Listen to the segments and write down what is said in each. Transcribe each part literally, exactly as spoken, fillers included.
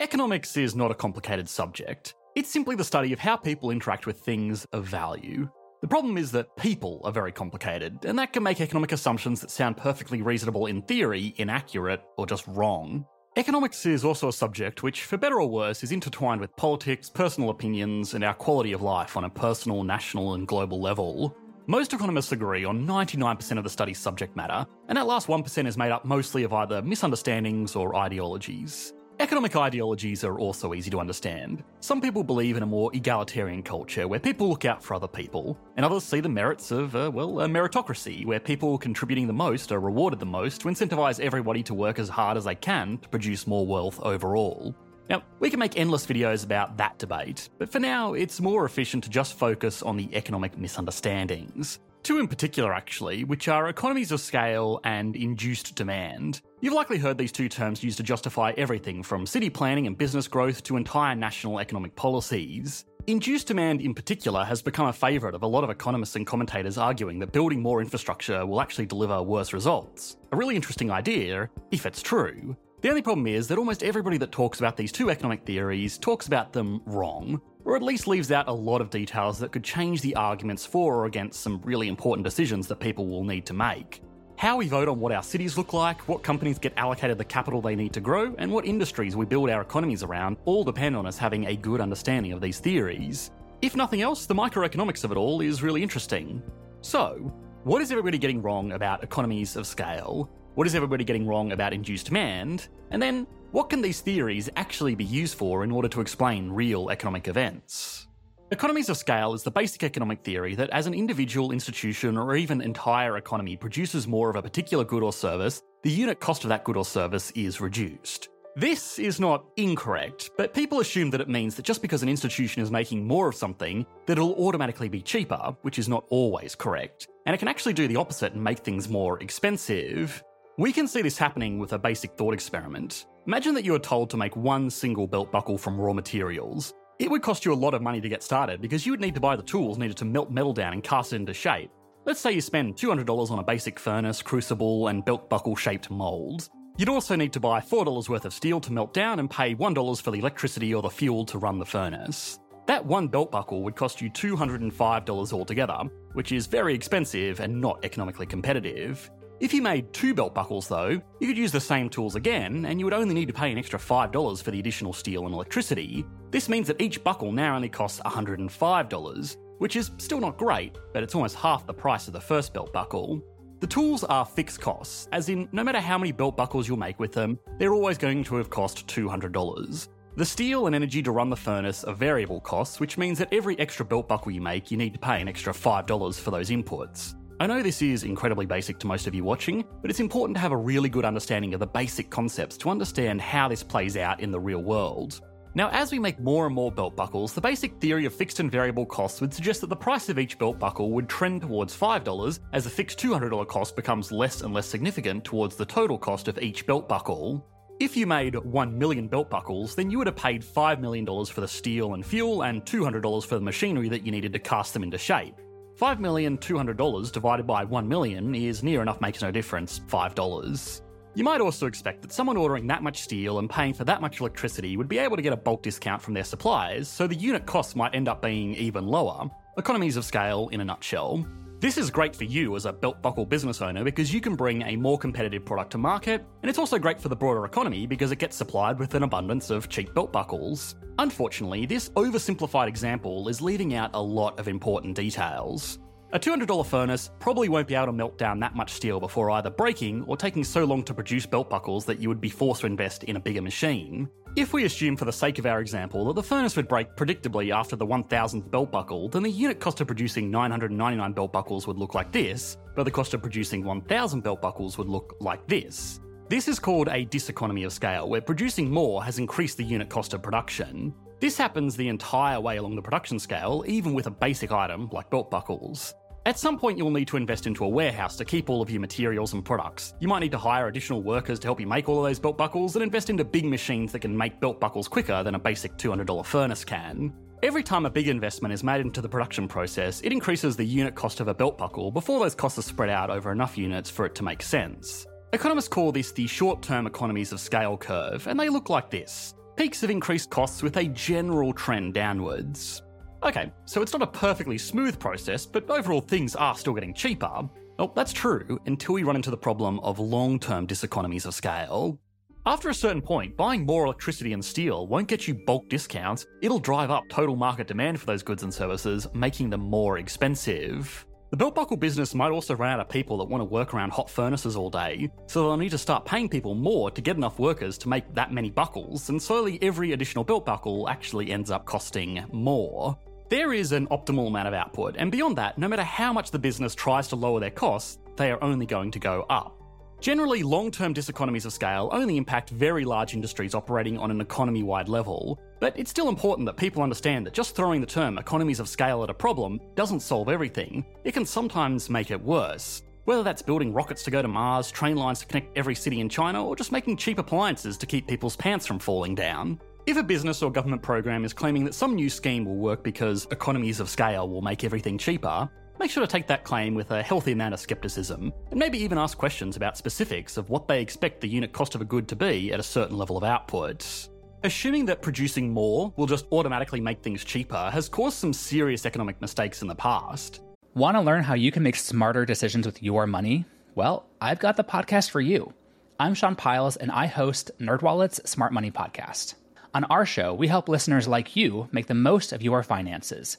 Economics is not a complicated subject. It's simply the study of how people interact with things of value. The problem is that people are very complicated, and that can make economic assumptions that sound perfectly reasonable in theory inaccurate or just wrong. Economics is also a subject which, for better or worse, is intertwined with politics, personal opinions, and our quality of life on a personal, national, and global level. Most economists agree on ninety-nine percent of the study's subject matter, and that last one percent is made up mostly of either misunderstandings or ideologies. Economic ideologies are also easy to understand. Some people believe in a more egalitarian culture where people look out for other people, and others see the merits of, uh, well, a meritocracy where people contributing the most are rewarded the most to incentivise everybody to work as hard as they can to produce more wealth overall. Now, we can make endless videos about that debate, but for now, it's more efficient to just focus on the economic misunderstandings. Two in particular, actually, which are economies of scale and induced demand. You've likely heard these two terms used to justify everything from city planning and business growth to entire national economic policies. Induced demand in particular has become a favourite of a lot of economists and commentators arguing that building more infrastructure will actually deliver worse results. A really interesting idea, if it's true. The only problem is that almost everybody that talks about these two economic theories talks about them wrong, or at least leaves out a lot of details that could change the arguments for or against some really important decisions that people will need to make. How we vote on what our cities look like, what companies get allocated the capital they need to grow, and what industries we build our economies around all depend on us having a good understanding of these theories. If nothing else, the microeconomics of it all is really interesting. So, what is everybody getting wrong about economies of scale? What is everybody getting wrong about induced demand? And then, what can these theories actually be used for in order to explain real economic events? Economies of scale is the basic economic theory that as an individual, institution, or even entire economy produces more of a particular good or service, the unit cost of that good or service is reduced. This is not incorrect, but people assume that it means that just because an institution is making more of something, that it'll automatically be cheaper, which is not always correct. And it can actually do the opposite and make things more expensive. We can see this happening with a basic thought experiment. Imagine that you are told to make one single belt buckle from raw materials. It would cost you a lot of money to get started because you would need to buy the tools needed to melt metal down and cast it into shape. Let's say you spend two hundred dollars on a basic furnace, crucible, and belt buckle shaped mould. You'd also need to buy four dollars worth of steel to melt down and pay one dollar for the electricity or the fuel to run the furnace. That one belt buckle would cost you two hundred five dollars altogether, which is very expensive and not economically competitive. If you made two belt buckles though, you could use the same tools again and you would only need to pay an extra five dollars for the additional steel and electricity. This means that each buckle now only costs one hundred five dollars, which is still not great, but it's almost half the price of the first belt buckle. The tools are fixed costs, as in no matter how many belt buckles you'll make with them, they're always going to have cost two hundred dollars. The steel and energy to run the furnace are variable costs, which means that every extra belt buckle you make, you need to pay an extra five dollars for those inputs. I know this is incredibly basic to most of you watching, but it's important to have a really good understanding of the basic concepts to understand how this plays out in the real world. Now, as we make more and more belt buckles, the basic theory of fixed and variable costs would suggest that the price of each belt buckle would trend towards five dollars as the fixed two hundred dollars cost becomes less and less significant towards the total cost of each belt buckle. If you made one million belt buckles, then you would have paid five million dollars for the steel and fuel and two hundred dollars for the machinery that you needed to cast them into shape. five million two hundred dollars divided by one million is near enough makes no difference, five dollars. You might also expect that someone ordering that much steel and paying for that much electricity would be able to get a bulk discount from their suppliers, so the unit costs might end up being even lower. Economies of scale in a nutshell. This is great for you as a belt buckle business owner because you can bring a more competitive product to market, and it's also great for the broader economy because it gets supplied with an abundance of cheap belt buckles. Unfortunately, this oversimplified example is leaving out a lot of important details. A two hundred dollars furnace probably won't be able to melt down that much steel before either breaking or taking so long to produce belt buckles that you would be forced to invest in a bigger machine. If we assume for the sake of our example that the furnace would break predictably after the one thousandth belt buckle, then the unit cost of producing nine hundred ninety-nine belt buckles would look like this, but the cost of producing one thousand belt buckles would look like this. This is called a diseconomy of scale, where producing more has increased the unit cost of production. This happens the entire way along the production scale, even with a basic item like belt buckles. At some point you'll need to invest into a warehouse to keep all of your materials and products. You might need to hire additional workers to help you make all of those belt buckles and invest into big machines that can make belt buckles quicker than a basic two hundred dollars furnace can. Every time a big investment is made into the production process, it increases the unit cost of a belt buckle before those costs are spread out over enough units for it to make sense. Economists call this the short-term economies of scale curve, and they look like this. Peaks of increased costs with a general trend downwards. Okay, so it's not a perfectly smooth process, but overall things are still getting cheaper. Well, that's true until we run into the problem of long-term diseconomies of scale. After a certain point, buying more electricity and steel won't get you bulk discounts, it'll drive up total market demand for those goods and services, making them more expensive. The belt buckle business might also run out of people that want to work around hot furnaces all day, so they'll need to start paying people more to get enough workers to make that many buckles, and slowly every additional belt buckle actually ends up costing more. There is an optimal amount of output, and beyond that, no matter how much the business tries to lower their costs, they are only going to go up. Generally, long-term diseconomies of scale only impact very large industries operating on an economy-wide level, but it's still important that people understand that just throwing the term economies of scale at a problem doesn't solve everything. It can sometimes make it worse. Whether that's building rockets to go to Mars, train lines to connect every city in China, or just making cheap appliances to keep people's pants from falling down. If a business or government program is claiming that some new scheme will work because economies of scale will make everything cheaper, make sure to take that claim with a healthy amount of skepticism, and maybe even ask questions about specifics of what they expect the unit cost of a good to be at a certain level of output. Assuming that producing more will just automatically make things cheaper has caused some serious economic mistakes in the past. Want to learn how you can make smarter decisions with your money? Well, I've got the podcast for you. I'm Sean Pyles, and I host NerdWallet's Smart Money Podcast. On our show, we help listeners like you make the most of your finances.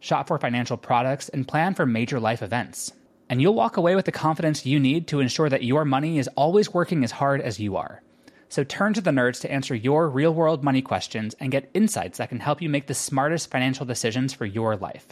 shop for financial products, and plan for major life events. And you'll walk away with the confidence you need to ensure that your money is always working as hard as you are. So turn to the nerds to answer your real-world money questions and get insights that can help you make the smartest financial decisions for your life.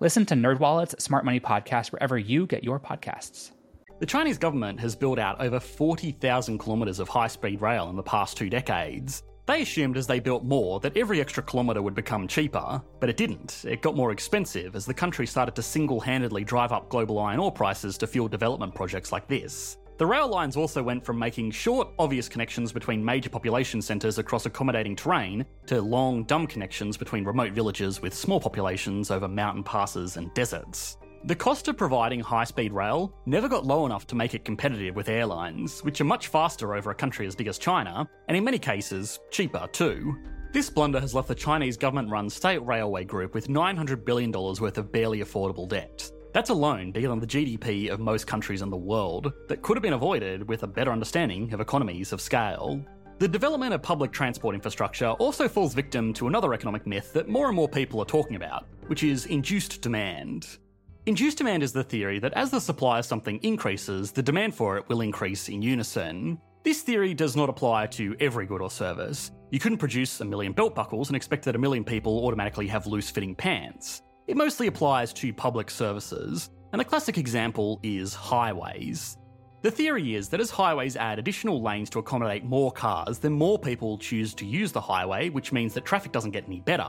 Listen to NerdWallet's Smart Money Podcast wherever you get your podcasts. The Chinese government has built out over forty thousand kilometers of high-speed rail in the past two decades. They assumed as they built more that every extra kilometre would become cheaper, but it didn't. It got more expensive as the country started to single-handedly drive up global iron ore prices to fuel development projects like this. The rail lines also went from making short, obvious connections between major population centres across accommodating terrain to long, dumb connections between remote villages with small populations over mountain passes and deserts. The cost of providing high-speed rail never got low enough to make it competitive with airlines, which are much faster over a country as big as China, and in many cases, cheaper too. This blunder has left the Chinese government-run state railway group with nine hundred billion dollars worth of barely affordable debt. That's alone bigger than the G D P of most countries in the world that could have been avoided with a better understanding of economies of scale. The development of public transport infrastructure also falls victim to another economic myth that more and more people are talking about, which is induced demand. Induced demand is the theory that as the supply of something increases, the demand for it will increase in unison. This theory does not apply to every good or service. You couldn't produce a million belt buckles and expect that a million people automatically have loose-fitting pants. It mostly applies to public services, and a classic example is highways. The theory is that as highways add additional lanes to accommodate more cars, then more people choose to use the highway, which means that traffic doesn't get any better.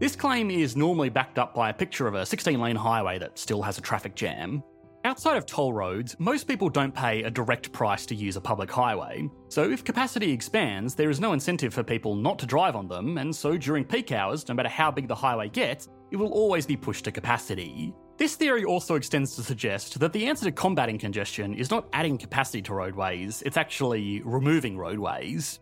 This claim is normally backed up by a picture of a sixteen-lane highway that still has a traffic jam. Outside of toll roads, most people don't pay a direct price to use a public highway. So if capacity expands, there is no incentive for people not to drive on them, and so during peak hours, no matter how big the highway gets, it will always be pushed to capacity. This theory also extends to suggest that the answer to combating congestion is not adding capacity to roadways, it's actually removing roadways.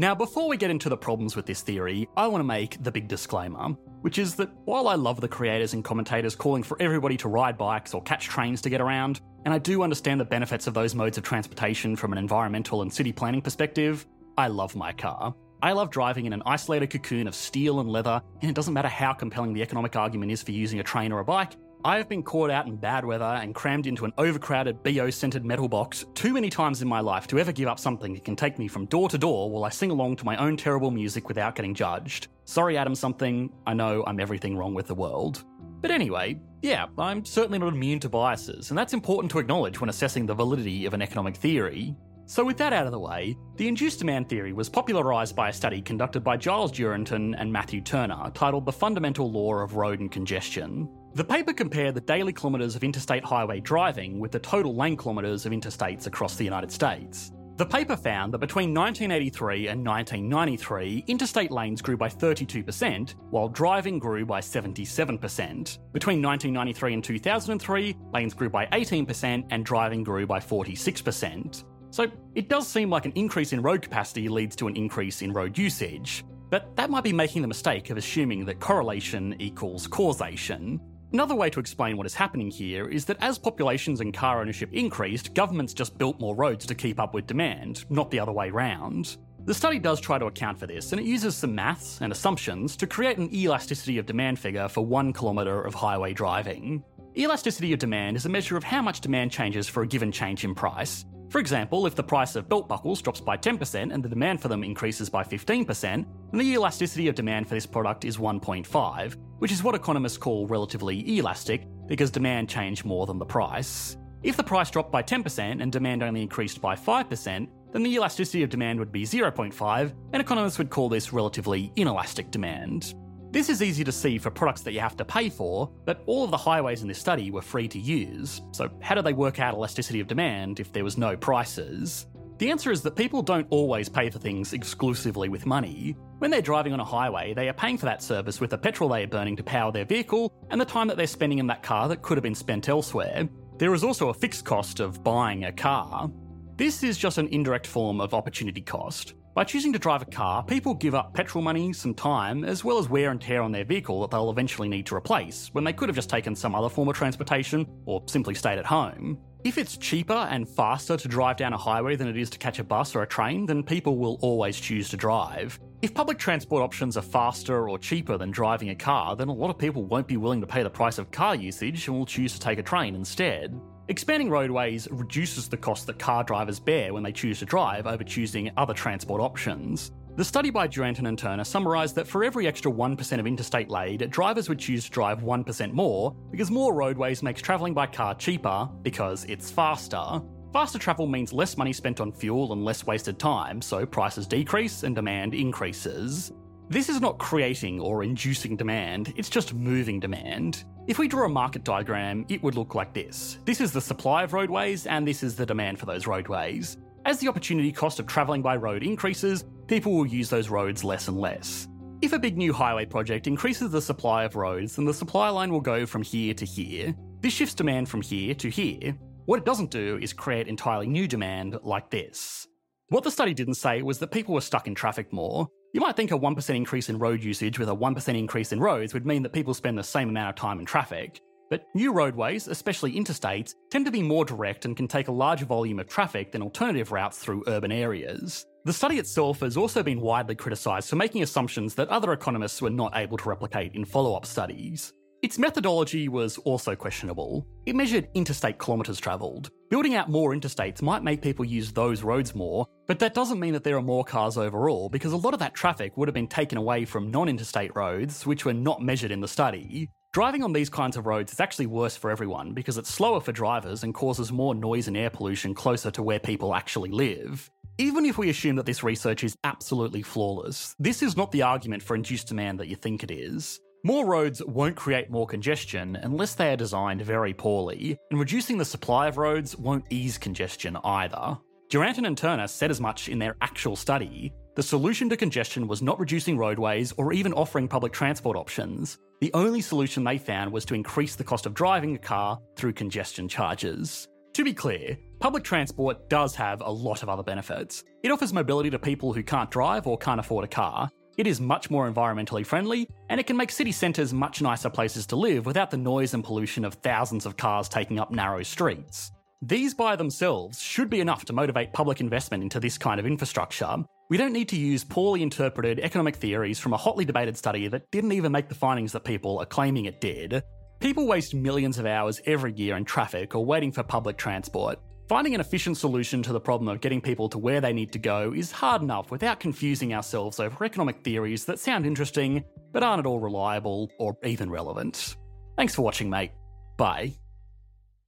Now, before we get into the problems with this theory, I want to make the big disclaimer, which is that while I love the creators and commentators calling for everybody to ride bikes or catch trains to get around, and I do understand the benefits of those modes of transportation from an environmental and city planning perspective, I love my car. I love driving in an isolated cocoon of steel and leather, and it doesn't matter how compelling the economic argument is for using a train or a bike, I have been caught out in bad weather and crammed into an overcrowded B O-scented metal box too many times in my life to ever give up something that can take me from door to door while I sing along to my own terrible music without getting judged. Sorry, Adam Something, I know I'm everything wrong with the world. But anyway, yeah, I'm certainly not immune to biases, and that's important to acknowledge when assessing the validity of an economic theory. So with that out of the way, the induced demand theory was popularised by a study conducted by Giles Duranton and Matthew Turner titled The Fundamental Law of Road and Congestion. The paper compared the daily kilometres of interstate highway driving with the total lane kilometres of interstates across the United States. The paper found that between nineteen eighty-three and nineteen ninety-three, interstate lanes grew by thirty-two percent, while driving grew by seventy-seven percent. Between nineteen ninety-three and two thousand three, lanes grew by eighteen percent and driving grew by forty-six percent. So it does seem like an increase in road capacity leads to an increase in road usage, but that might be making the mistake of assuming that correlation equals causation. Another way to explain what is happening here is that as populations and car ownership increased, governments just built more roads to keep up with demand, not the other way round. The study does try to account for this, and it uses some maths and assumptions to create an elasticity of demand figure for one kilometre of highway driving. Elasticity of demand is a measure of how much demand changes for a given change in price. For example, if the price of belt buckles drops by ten percent and the demand for them increases by fifteen percent, then the elasticity of demand for this product is one point five, which is what economists call relatively elastic, because demand changed more than the price. If the price dropped by ten percent and demand only increased by five percent, then the elasticity of demand would be zero point five, and economists would call this relatively inelastic demand. This is easy to see for products that you have to pay for, but all of the highways in this study were free to use, so how do they work out elasticity of demand if there was no prices? The answer is that people don't always pay for things exclusively with money. When they're driving on a highway, they are paying for that service with the petrol they are burning to power their vehicle and the time that they're spending in that car that could have been spent elsewhere. There is also a fixed cost of buying a car. This is just an indirect form of opportunity cost. By choosing to drive a car, people give up petrol money, some time, as well as wear and tear on their vehicle that they'll eventually need to replace, when they could have just taken some other form of transportation or simply stayed at home. If it's cheaper and faster to drive down a highway than it is to catch a bus or a train, then people will always choose to drive. If public transport options are faster or cheaper than driving a car, then a lot of people won't be willing to pay the price of car usage and will choose to take a train instead. Expanding roadways reduces the cost that car drivers bear when they choose to drive over choosing other transport options. The study by Duranton and Turner summarised that for every extra one percent of interstate laid, drivers would choose to drive one percent more because more roadways makes travelling by car cheaper because it's faster. Faster travel means less money spent on fuel and less wasted time, so prices decrease and demand increases. This is not creating or inducing demand, it's just moving demand. If we drew a market diagram, it would look like this. This is the supply of roadways, and this is the demand for those roadways. As the opportunity cost of travelling by road increases, people will use those roads less and less. If a big new highway project increases the supply of roads, then the supply line will go from here to here. This shifts demand from here to here. What it doesn't do is create entirely new demand like this. What the study didn't say was that people were stuck in traffic more. You might think a one percent increase in road usage with a one percent increase in roads would mean that people spend the same amount of time in traffic, but new roadways, especially interstates, tend to be more direct and can take a larger volume of traffic than alternative routes through urban areas. The study itself has also been widely criticised for making assumptions that other economists were not able to replicate in follow-up studies. Its methodology was also questionable. It measured interstate kilometres travelled. Building out more interstates might make people use those roads more, but that doesn't mean that there are more cars overall, because a lot of that traffic would have been taken away from non-interstate roads, which were not measured in the study. Driving on these kinds of roads is actually worse for everyone, because it's slower for drivers and causes more noise and air pollution closer to where people actually live. Even if we assume that this research is absolutely flawless, this is not the argument for induced demand that you think it is. More roads won't create more congestion unless they are designed very poorly, and reducing the supply of roads won't ease congestion either. Duranton and Turner said as much in their actual study. The solution to congestion was not reducing roadways or even offering public transport options. The only solution they found was to increase the cost of driving a car through congestion charges. To be clear, public transport does have a lot of other benefits. It offers mobility to people who can't drive or can't afford a car. It is much more environmentally friendly, and it can make city centres much nicer places to live without the noise and pollution of thousands of cars taking up narrow streets. These by themselves should be enough to motivate public investment into this kind of infrastructure, We don't need to use poorly interpreted economic theories from a hotly debated study that didn't even make the findings that people are claiming it did. People waste millions of hours every year in traffic or waiting for public transport. Finding an efficient solution to the problem of getting people to where they need to go is hard enough without confusing ourselves over economic theories that sound interesting but aren't at all reliable or even relevant. Thanks for watching, mate. Bye.